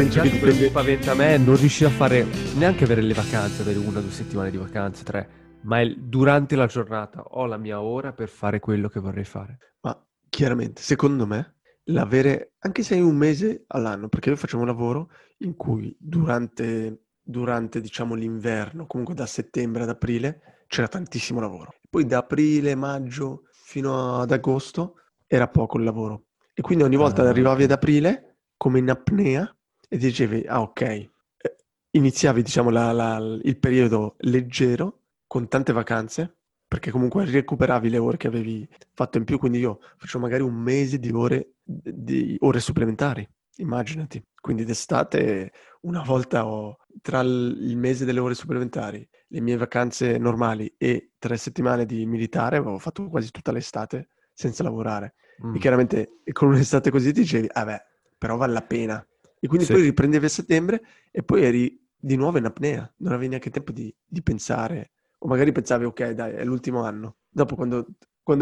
Penso che dipende... spaventamento, non riuscire a fare neanche avere le vacanze, avere 1 o 2 settimane di vacanze, 3, ma durante la giornata ho la mia ora per fare quello che vorrei fare. Ma chiaramente, secondo me, l'avere anche se è 1 mese all'anno, perché noi facciamo un lavoro in cui durante diciamo l'inverno, comunque da settembre ad aprile, c'era tantissimo lavoro. Poi da aprile, maggio fino ad agosto era poco il lavoro. E quindi ogni volta arrivavi ad aprile come in apnea e dicevi, ah ok, iniziavi diciamo il periodo leggero con tante vacanze, perché comunque recuperavi le ore che avevi fatto in più, quindi io facevo magari 1 mese di ore supplementari, immaginati. Quindi d'estate una volta tra il mese delle ore supplementari, le mie vacanze normali e 3 settimane di militare, avevo fatto quasi tutta l'estate senza lavorare. E chiaramente con un'estate così ti dicevi, ah beh, però vale la pena. E quindi sì. Poi riprendevi a settembre e poi eri di nuovo in apnea, non avevi neanche tempo di pensare, o magari pensavi ok dai è l'ultimo anno, dopo quando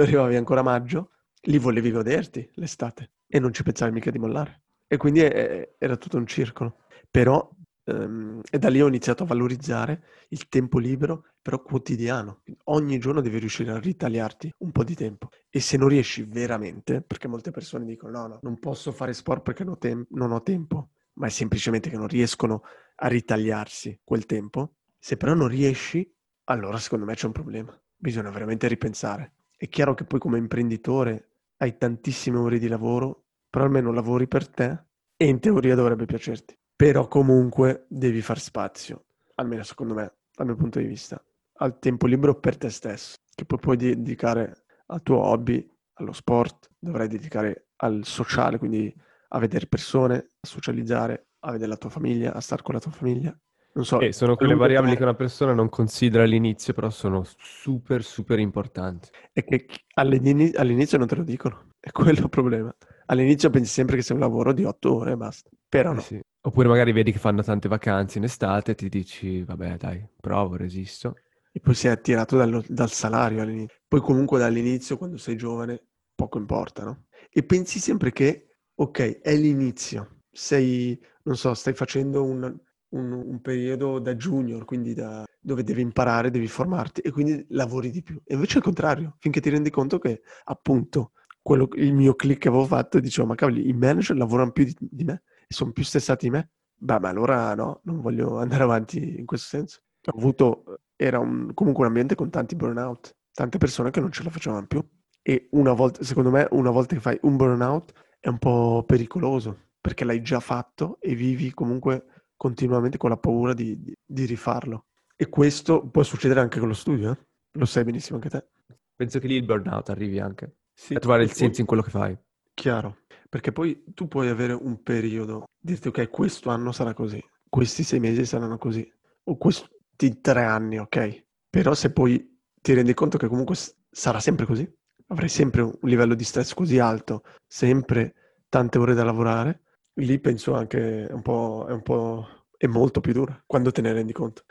arrivavi ancora a maggio lì volevi goderti l'estate e non ci pensavi mica di mollare, e quindi era tutto un circolo, però e da lì ho iniziato a valorizzare il tempo libero però quotidiano, ogni giorno devi riuscire a ritagliarti un po' di tempo, e se non riesci veramente, perché molte persone dicono no non posso fare sport perché non ho tempo, ma è semplicemente che non riescono a ritagliarsi quel tempo. Se però non riesci, allora secondo me c'è un problema, bisogna veramente ripensare. È chiaro che poi come imprenditore hai tantissime ore di lavoro, però almeno lavori per te e in teoria dovrebbe piacerti, però comunque devi far spazio, almeno secondo me, dal mio punto di vista, al tempo libero per te stesso, che poi puoi dedicare al tuo hobby, allo sport, dovrai dedicare al sociale, quindi a vedere persone, a socializzare, a vedere la tua famiglia, a stare con la tua famiglia. Non so, sono quelle variabili che una persona non considera all'inizio, però sono super super importanti. E che all'inizio non te lo dicono, è quello il problema. All'inizio pensi sempre che sia un lavoro di 8 ore e basta, però no. Sì. Oppure magari vedi che fanno tante vacanze in estate e ti dici, vabbè dai, provo, resisto. E poi sei attirato dal salario all'inizio. Poi comunque dall'inizio, quando sei giovane, poco importa, no? E pensi sempre che, ok, è l'inizio. Sei, non so, stai facendo un periodo da junior, quindi dove devi imparare, devi formarti e quindi lavori di più. E invece è il contrario, finché ti rendi conto che appunto... il mio click che avevo fatto, dicevo, ma cavoli, i manager lavorano più di me e sono più stressati di me, beh, ma allora no, non voglio andare avanti in questo senso. Comunque un ambiente con tanti burnout, tante persone che non ce la facevano più, e secondo me una volta che fai un burnout è un po' pericoloso, perché l'hai già fatto e vivi comunque continuamente con la paura di rifarlo, e questo può succedere anche con lo studio, eh? Lo sai benissimo anche te. Penso che lì il burnout arrivi anche sì, a trovare il senso in quello che fai. Chiaro, perché poi tu puoi avere un periodo, dirti ok, questo anno sarà così, questi 6 mesi saranno così, o questi 3 anni, ok? Però se poi ti rendi conto che comunque sarà sempre così, avrai sempre un livello di stress così alto, sempre tante ore da lavorare, lì penso anche è molto più dura quando te ne rendi conto.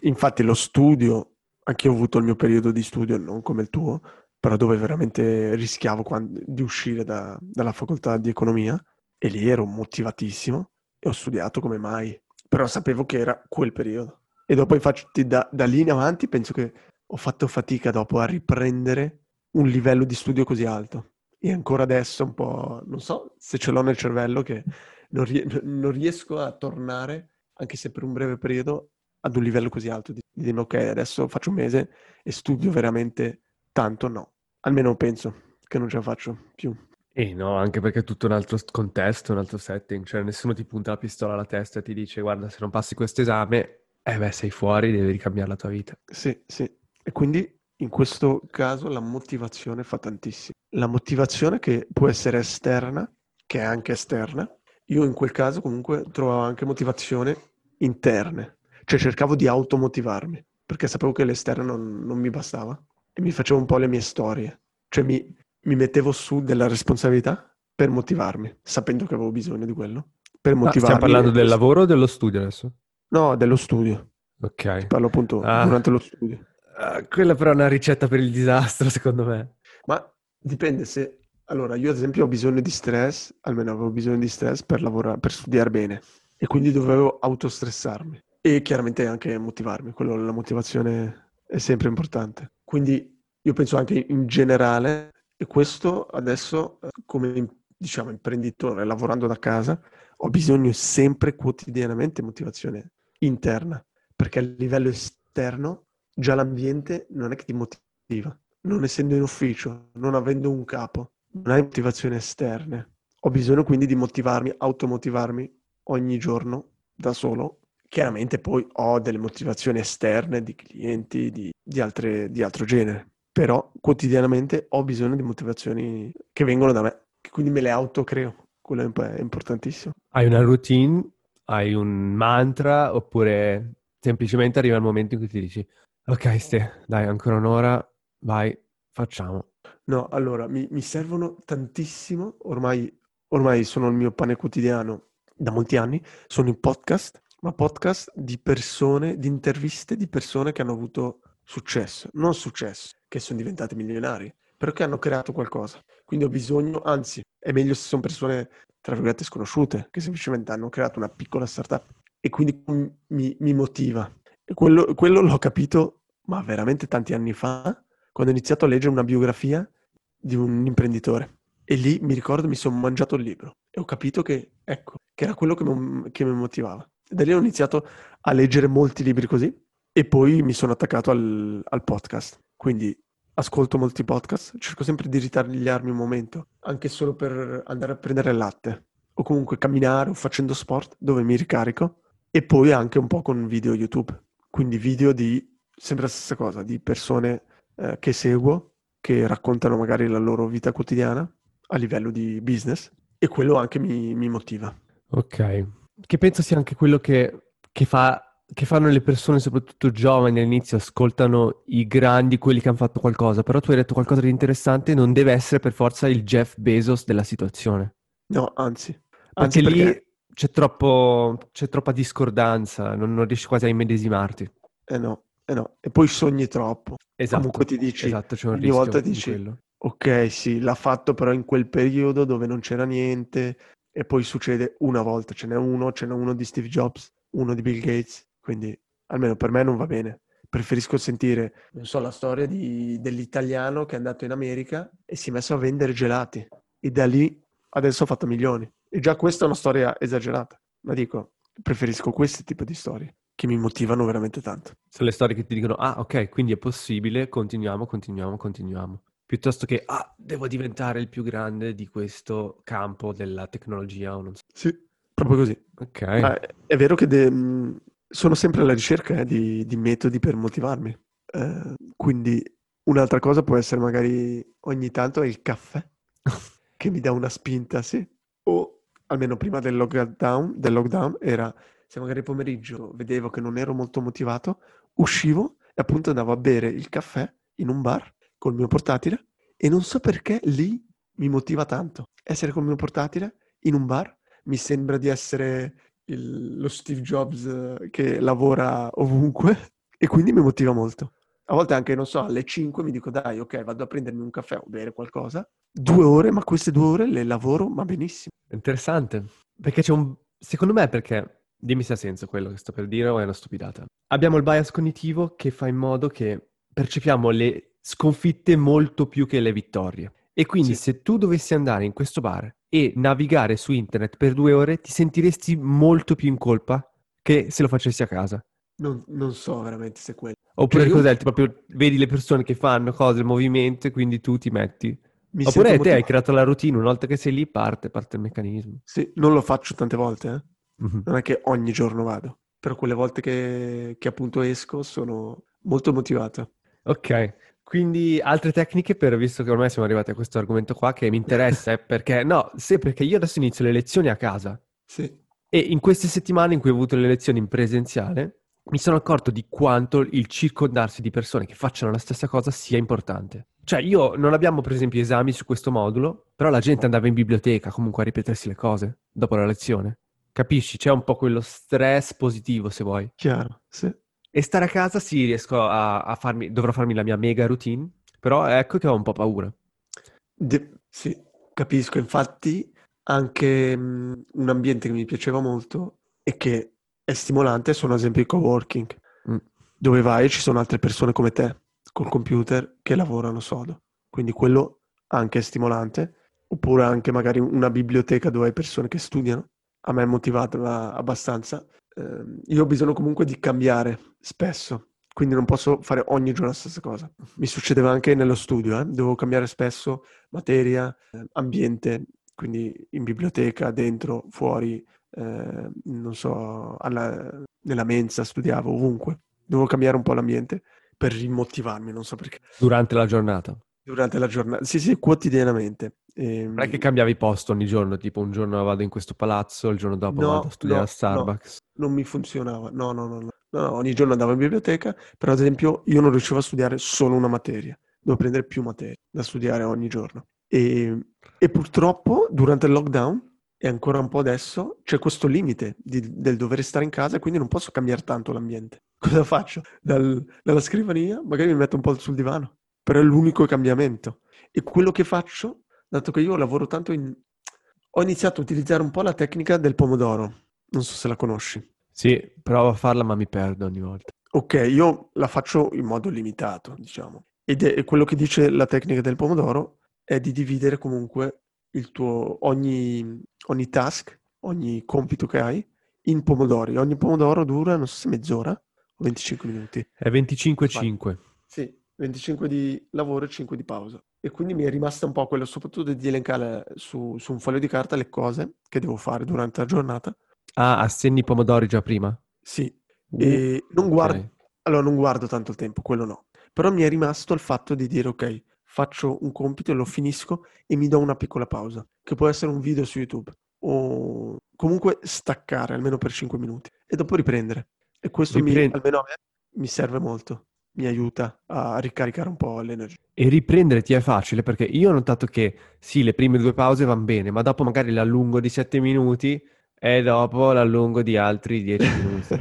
Infatti lo studio, anche io ho avuto il mio periodo di studio, non come il tuo, però dove veramente rischiavo di uscire dalla facoltà di economia, e lì ero motivatissimo e ho studiato come mai, però sapevo che era quel periodo, e dopo infatti da lì in avanti penso che ho fatto fatica dopo a riprendere un livello di studio così alto, e ancora adesso un po' non so se ce l'ho nel cervello che non riesco a tornare, anche se per un breve periodo, ad un livello così alto di dire ok adesso faccio 1 mese e studio veramente tanto, no. Almeno penso che non ce la faccio più. E no, anche perché è tutto un altro contesto, un altro setting. Cioè nessuno ti punta la pistola alla testa e ti dice guarda se non passi questo esame, sei fuori, devi ricambiare la tua vita. Sì, sì. E quindi in questo caso la motivazione fa tantissimo. La motivazione che può essere esterna, che è anche esterna. Io in quel caso comunque trovavo anche motivazione interne, cioè cercavo di automotivarmi, perché sapevo che l'esterno non mi bastava e mi facevo un po' le mie storie, cioè mi mettevo su della responsabilità per motivarmi, sapendo che avevo bisogno di quello, per motivarmi. Stiamo parlando del lavoro o dello studio adesso? No, dello studio. Ok. Ti parlo appunto durante lo studio. Quella però è una ricetta per il disastro, secondo me. Ma dipende se... Allora, io ad esempio ho bisogno di stress, almeno avevo bisogno di stress per lavorare, per studiare bene. E quindi dovevo autostressarmi. E chiaramente anche motivarmi. Quello, la motivazione è sempre importante. Quindi io penso anche in generale, e questo adesso come diciamo imprenditore, lavorando da casa, ho bisogno sempre quotidianamente di motivazione interna. Perché a livello esterno già l'ambiente non è che ti motiva. Non essendo in ufficio, non avendo un capo, non hai motivazioni esterne. Ho bisogno quindi di motivarmi, automotivarmi ogni giorno da solo. Chiaramente poi ho delle motivazioni esterne di clienti, di altro genere. Però quotidianamente ho bisogno di motivazioni che vengono da me, che quindi me le autocreo. Quello è importantissimo. Hai una routine? Hai un mantra? Oppure semplicemente arriva il momento in cui ti dici ok Ste, dai, ancora un'ora, vai, facciamo. No, allora, mi servono tantissimo, ormai sono il mio pane quotidiano da molti anni, sono in podcast, ma podcast di persone, di interviste di persone che hanno avuto successo, non successo, che sono diventati milionari, però che hanno creato qualcosa. Quindi ho bisogno, anzi, è meglio se sono persone, tra virgolette, sconosciute, che semplicemente hanno creato una piccola startup e quindi mi motiva. E quello l'ho capito, ma veramente tanti anni fa, quando ho iniziato a leggere una biografia di un imprenditore. E lì, mi ricordo, mi sono mangiato il libro. E ho capito che, ecco, che era quello che mi motivava. Da lì ho iniziato a leggere molti libri così. E poi mi sono attaccato al podcast. Quindi ascolto molti podcast. Cerco sempre di ritagliarmi un momento. Anche solo per andare a prendere il latte. O comunque camminare o facendo sport, dove mi ricarico. E poi anche un po' con video YouTube. Quindi video di... Sempre la stessa cosa, di persone... che seguo, che raccontano magari la loro vita quotidiana a livello di business, e quello anche mi motiva. Ok, che penso sia anche quello che fanno le persone, soprattutto giovani all'inizio, ascoltano i grandi, quelli che hanno fatto qualcosa, però tu hai detto qualcosa di interessante, non deve essere per forza il Jeff Bezos della situazione. No, anzi perché lì c'è troppa discordanza, non riesci quasi a immedesimarti. Eh no, e poi sogni troppo. Esatto. Comunque ti dici, esatto, c'è un ogni rischio volta ti dici, quello. Ok, sì, l'ha fatto però in quel periodo dove non c'era niente, e poi succede una volta, ce n'è uno di Steve Jobs, uno di Bill Gates, quindi almeno per me non va bene. Preferisco sentire, non so, la storia dell'italiano che è andato in America e si è messo a vendere gelati, e da lì adesso ha fatto milioni. E già questa è una storia esagerata, ma dico, preferisco questo tipo di storie, che mi motivano veramente tanto. Sono le storie che ti dicono, ah ok, quindi è possibile, continuiamo, piuttosto che, ah, devo diventare il più grande di questo campo della tecnologia o non so. Sì, proprio così. Ok. Ma è vero che sono sempre alla ricerca di metodi per motivarmi, quindi un'altra cosa può essere magari ogni tanto è il caffè, che mi dà una spinta, sì, o almeno prima del lockdown era... Se magari pomeriggio vedevo che non ero molto motivato, uscivo e appunto andavo a bere il caffè in un bar col mio portatile, e non so perché lì mi motiva tanto. Essere col mio portatile in un bar mi sembra di essere lo Steve Jobs che lavora ovunque, e quindi mi motiva molto. A volte anche, non so, alle 5 mi dico dai, ok, vado a prendermi un caffè o bere qualcosa. 2 ore, ma queste 2 ore le lavoro, ma benissimo. Interessante, perché secondo me perché... Dimmi se ha senso quello che sto per dire o è una stupidata. Abbiamo il bias cognitivo che fa in modo che percepiamo le sconfitte molto più che le vittorie. E quindi sì. Se tu dovessi andare in questo bar e navigare su internet per 2 ore, ti sentiresti molto più in colpa che se lo facessi a casa. Non so veramente se quello. Oppure cioè cos'è? Proprio vedi le persone che fanno cose, il movimento, e quindi tu ti metti... Oppure te hai creato la routine, una volta che sei lì parte il meccanismo. Sì, non lo faccio tante volte, eh. Non è che ogni giorno vado, però quelle volte che appunto esco sono molto motivata. Ok, quindi altre tecniche visto che ormai siamo arrivati a questo argomento qua che mi interessa, perché io adesso inizio le lezioni a casa. Sì. E in queste settimane in cui ho avuto le lezioni in presenziale, mi sono accorto di quanto il circondarsi di persone che facciano la stessa cosa sia importante. Cioè, io non abbiamo, per esempio, esami su questo modulo, però la gente andava in biblioteca comunque a ripetersi le cose dopo la lezione. Capisci? C'è un po' quello stress positivo, se vuoi. Chiaro, sì. E stare a casa, sì, riesco a farmi... Dovrò farmi la mia mega routine, però ecco che ho un po' paura. Sì, capisco. Infatti, anche un ambiente che mi piaceva molto e che è stimolante sono ad esempio i coworking, dove vai e ci sono altre persone come te col computer che lavorano sodo, quindi quello anche è stimolante. Oppure anche magari una biblioteca dove hai persone che studiano. A me è motivata abbastanza. Io ho bisogno comunque di cambiare spesso, quindi non posso fare ogni giorno la stessa cosa. Mi succedeva anche nello studio, dovevo cambiare spesso materia, ambiente, quindi in biblioteca, dentro, fuori, non so, nella mensa, studiavo ovunque. Dovevo cambiare un po' l'ambiente per rimotivarmi, non so perché. Durante la giornata, sì, quotidianamente. Non è che cambiavi posto ogni giorno, tipo un giorno vado in questo palazzo, il giorno dopo vado a studiare a Starbucks. No, non mi funzionava, no, ogni giorno andavo in biblioteca, però ad esempio io non riuscivo a studiare solo una materia, dovevo prendere più materie da studiare ogni giorno. E purtroppo durante il lockdown, e ancora un po' adesso, c'è questo limite del dover stare in casa, quindi non posso cambiare tanto l'ambiente. Cosa faccio? Dalla scrivania magari mi metto un po' sul divano, però è l'unico cambiamento. E quello che faccio, dato che io lavoro tanto ho iniziato a utilizzare un po' la tecnica del pomodoro, non so se la conosci. Sì, provo a farla ma mi perdo ogni volta. Ok, io la faccio in modo limitato, diciamo. Ed è quello che dice la tecnica del pomodoro è di dividere comunque il tuo ogni task, ogni compito che hai in pomodori. Ogni pomodoro dura, non so se mezz'ora o 25 minuti. È 25-5. Sì, 25 di lavoro e 5 di pausa. E quindi mi è rimasta un po' quello, soprattutto di elencare su un foglio di carta le cose che devo fare durante la giornata. Ah, assegni i pomodori già prima? Sì. E non guardo, okay. Allora non guardo tanto il tempo, quello no. Però mi è rimasto il fatto di dire, ok, faccio un compito e lo finisco e mi do una piccola pausa, che può essere un video su YouTube o comunque staccare almeno per 5 minuti e dopo riprendere. E questo almeno a me mi serve molto, mi aiuta a ricaricare un po' l'energia. E riprendere ti è facile, perché io ho notato che sì, le prime due pause vanno bene, ma dopo magari l'allungo di 7 minuti e dopo l'allungo di altri 10 minuti.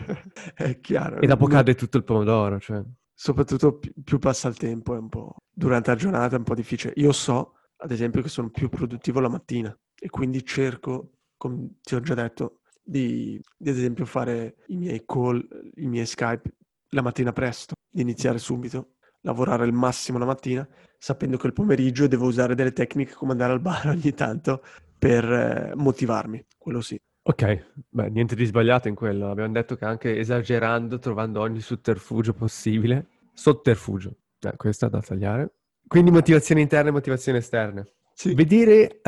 È chiaro. E dopo cade tutto il pomodoro, cioè. Soprattutto più passa il tempo è un po'... Durante la giornata è un po' difficile. Io so, ad esempio, che sono più produttivo la mattina e quindi cerco, come ti ho già detto, di ad esempio fare i miei call, i miei Skype la mattina presto, di iniziare subito, lavorare al massimo la mattina, sapendo che il pomeriggio devo usare delle tecniche come andare al bar ogni tanto per motivarmi, quello sì. Ok, beh, niente di sbagliato in quello. Abbiamo detto che anche esagerando, trovando ogni sotterfugio possibile. Sotterfugio. Questa da tagliare. Quindi motivazioni interne e motivazioni esterne. Sì.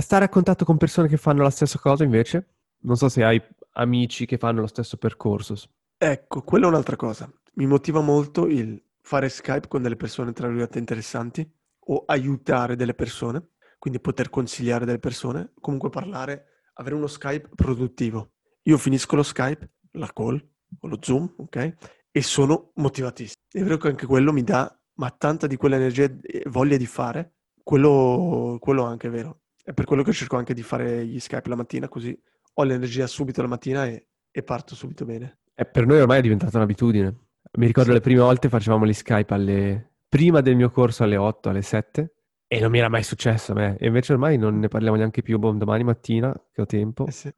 Stare a contatto con persone che fanno la stessa cosa invece. Non so se hai amici che fanno lo stesso percorso. Ecco, quella è un'altra cosa. Mi motiva molto il fare Skype con delle persone tra virgolette interessanti o aiutare delle persone. Quindi poter consigliare delle persone. Comunque parlare... Avere uno Skype produttivo. Io finisco lo Skype, la call o lo Zoom, ok? E sono motivatissimo. È vero che anche quello mi dà, ma tanta di quell'energia e voglia di fare, quello anche è vero. È per quello che cerco anche di fare gli Skype la mattina, così ho l'energia subito la mattina e parto subito bene. E per noi ormai è diventata un'abitudine. Mi ricordo le prime volte facevamo gli Skype prima del mio corso alle 8, alle 7. E non mi era mai successo a me. E invece ormai non ne parliamo neanche più. Domani mattina che ho tempo. Sì.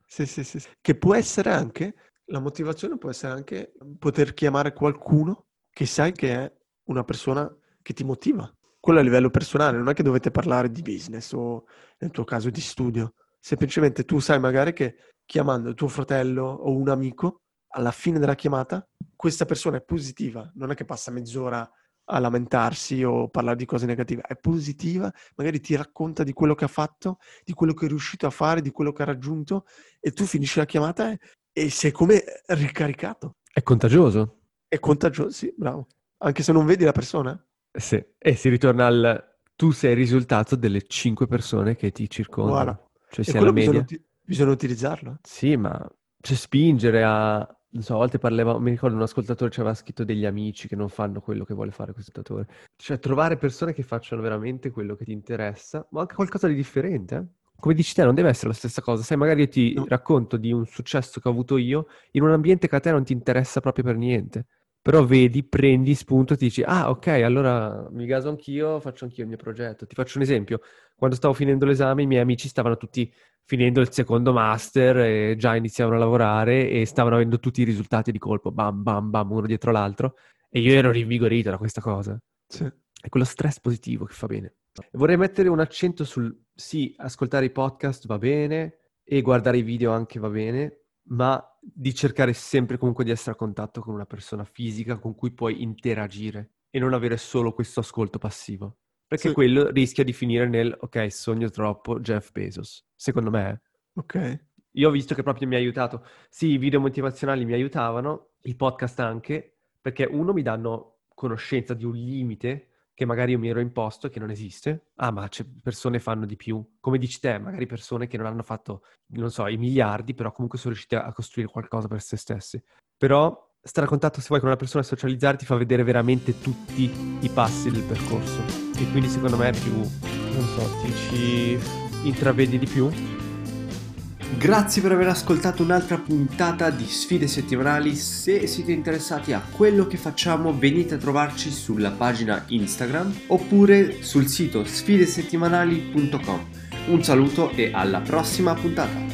Che può essere anche... La motivazione può essere anche poter chiamare qualcuno che sai che è una persona che ti motiva. Quello a livello personale. Non è che dovete parlare di business o nel tuo caso di studio. Semplicemente tu sai magari che chiamando tuo fratello o un amico, alla fine della chiamata, questa persona è positiva. Non è che passa mezz'ora a lamentarsi o parlare di cose negative, è positiva, magari ti racconta di quello che ha fatto, di quello che è riuscito a fare, di quello che ha raggiunto, e tu finisci la chiamata e sei come ricaricato. È contagioso. È contagioso, sì, bravo. Anche se non vedi la persona. Sì, e si ritorna tu sei il risultato delle 5 persone che ti circondano. Voilà. Cioè, e quello bisogna utilizzarlo. Sì, ma cioè, spingere a... Non so, a volte parlava, mi ricordo un ascoltatore ci aveva scritto degli amici che non fanno quello che vuole fare questo ascoltatore. Cioè, trovare persone che facciano veramente quello che ti interessa, ma anche qualcosa di differente, eh? Come dici te, non deve essere la stessa cosa. Sai, magari io ti racconto di un successo che ho avuto io in un ambiente che a te non ti interessa proprio per niente. Però vedi, prendi spunto e ti dici, ah, ok, allora mi gaso anch'io, faccio anch'io il mio progetto. Ti faccio un esempio. Quando stavo finendo l'esame, i miei amici stavano tutti finendo il secondo master e già iniziavano a lavorare e stavano avendo tutti i risultati di colpo, bam, bam, bam, uno dietro l'altro. E io ero rinvigorito da questa cosa. Sì. È quello stress positivo che fa bene. Vorrei mettere un accento sul... Sì, ascoltare i podcast va bene e guardare i video anche va bene, ma di cercare sempre comunque di essere a contatto con una persona fisica con cui puoi interagire e non avere solo questo ascolto passivo, perché sì, quello rischia di finire nel ok, sogno troppo Jeff Bezos, secondo me. Ok, io ho visto che proprio mi ha aiutato. Sì, i video motivazionali mi aiutavano, i podcast anche, perché uno mi danno conoscenza di un limite che magari io mi ero imposto e che non esiste. Ah, ma c'è persone fanno di più. Come dici te, magari persone che non hanno fatto, non so, i miliardi, però comunque sono riuscite a costruire qualcosa per se stessi. Però stare a contatto, se vuoi, con una persona e socializzare ti fa vedere veramente tutti i passi del percorso. E quindi secondo me è più, non so, ti ci intravedi di più. Grazie per aver ascoltato un'altra puntata di Sfide Settimanali. Se siete interessati a quello che facciamo, venite a trovarci sulla pagina Instagram oppure sul sito sfidesettimanali.com. Un saluto e alla prossima puntata!